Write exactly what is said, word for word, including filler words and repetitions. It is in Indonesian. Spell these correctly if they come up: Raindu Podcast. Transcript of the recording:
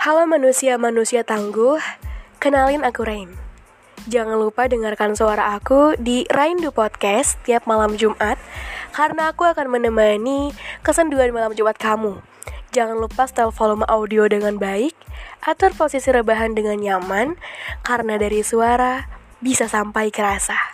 Halo manusia-manusia tangguh, kenalin aku Rain. Jangan lupa dengarkan suara aku di Raindu Podcast tiap malam Jumat, karena aku akan menemani kesenduan malam Jumat kamu. Jangan lupa setel volume audio dengan baik, atur posisi rebahan dengan nyaman, karena dari suara bisa sampai kerasa.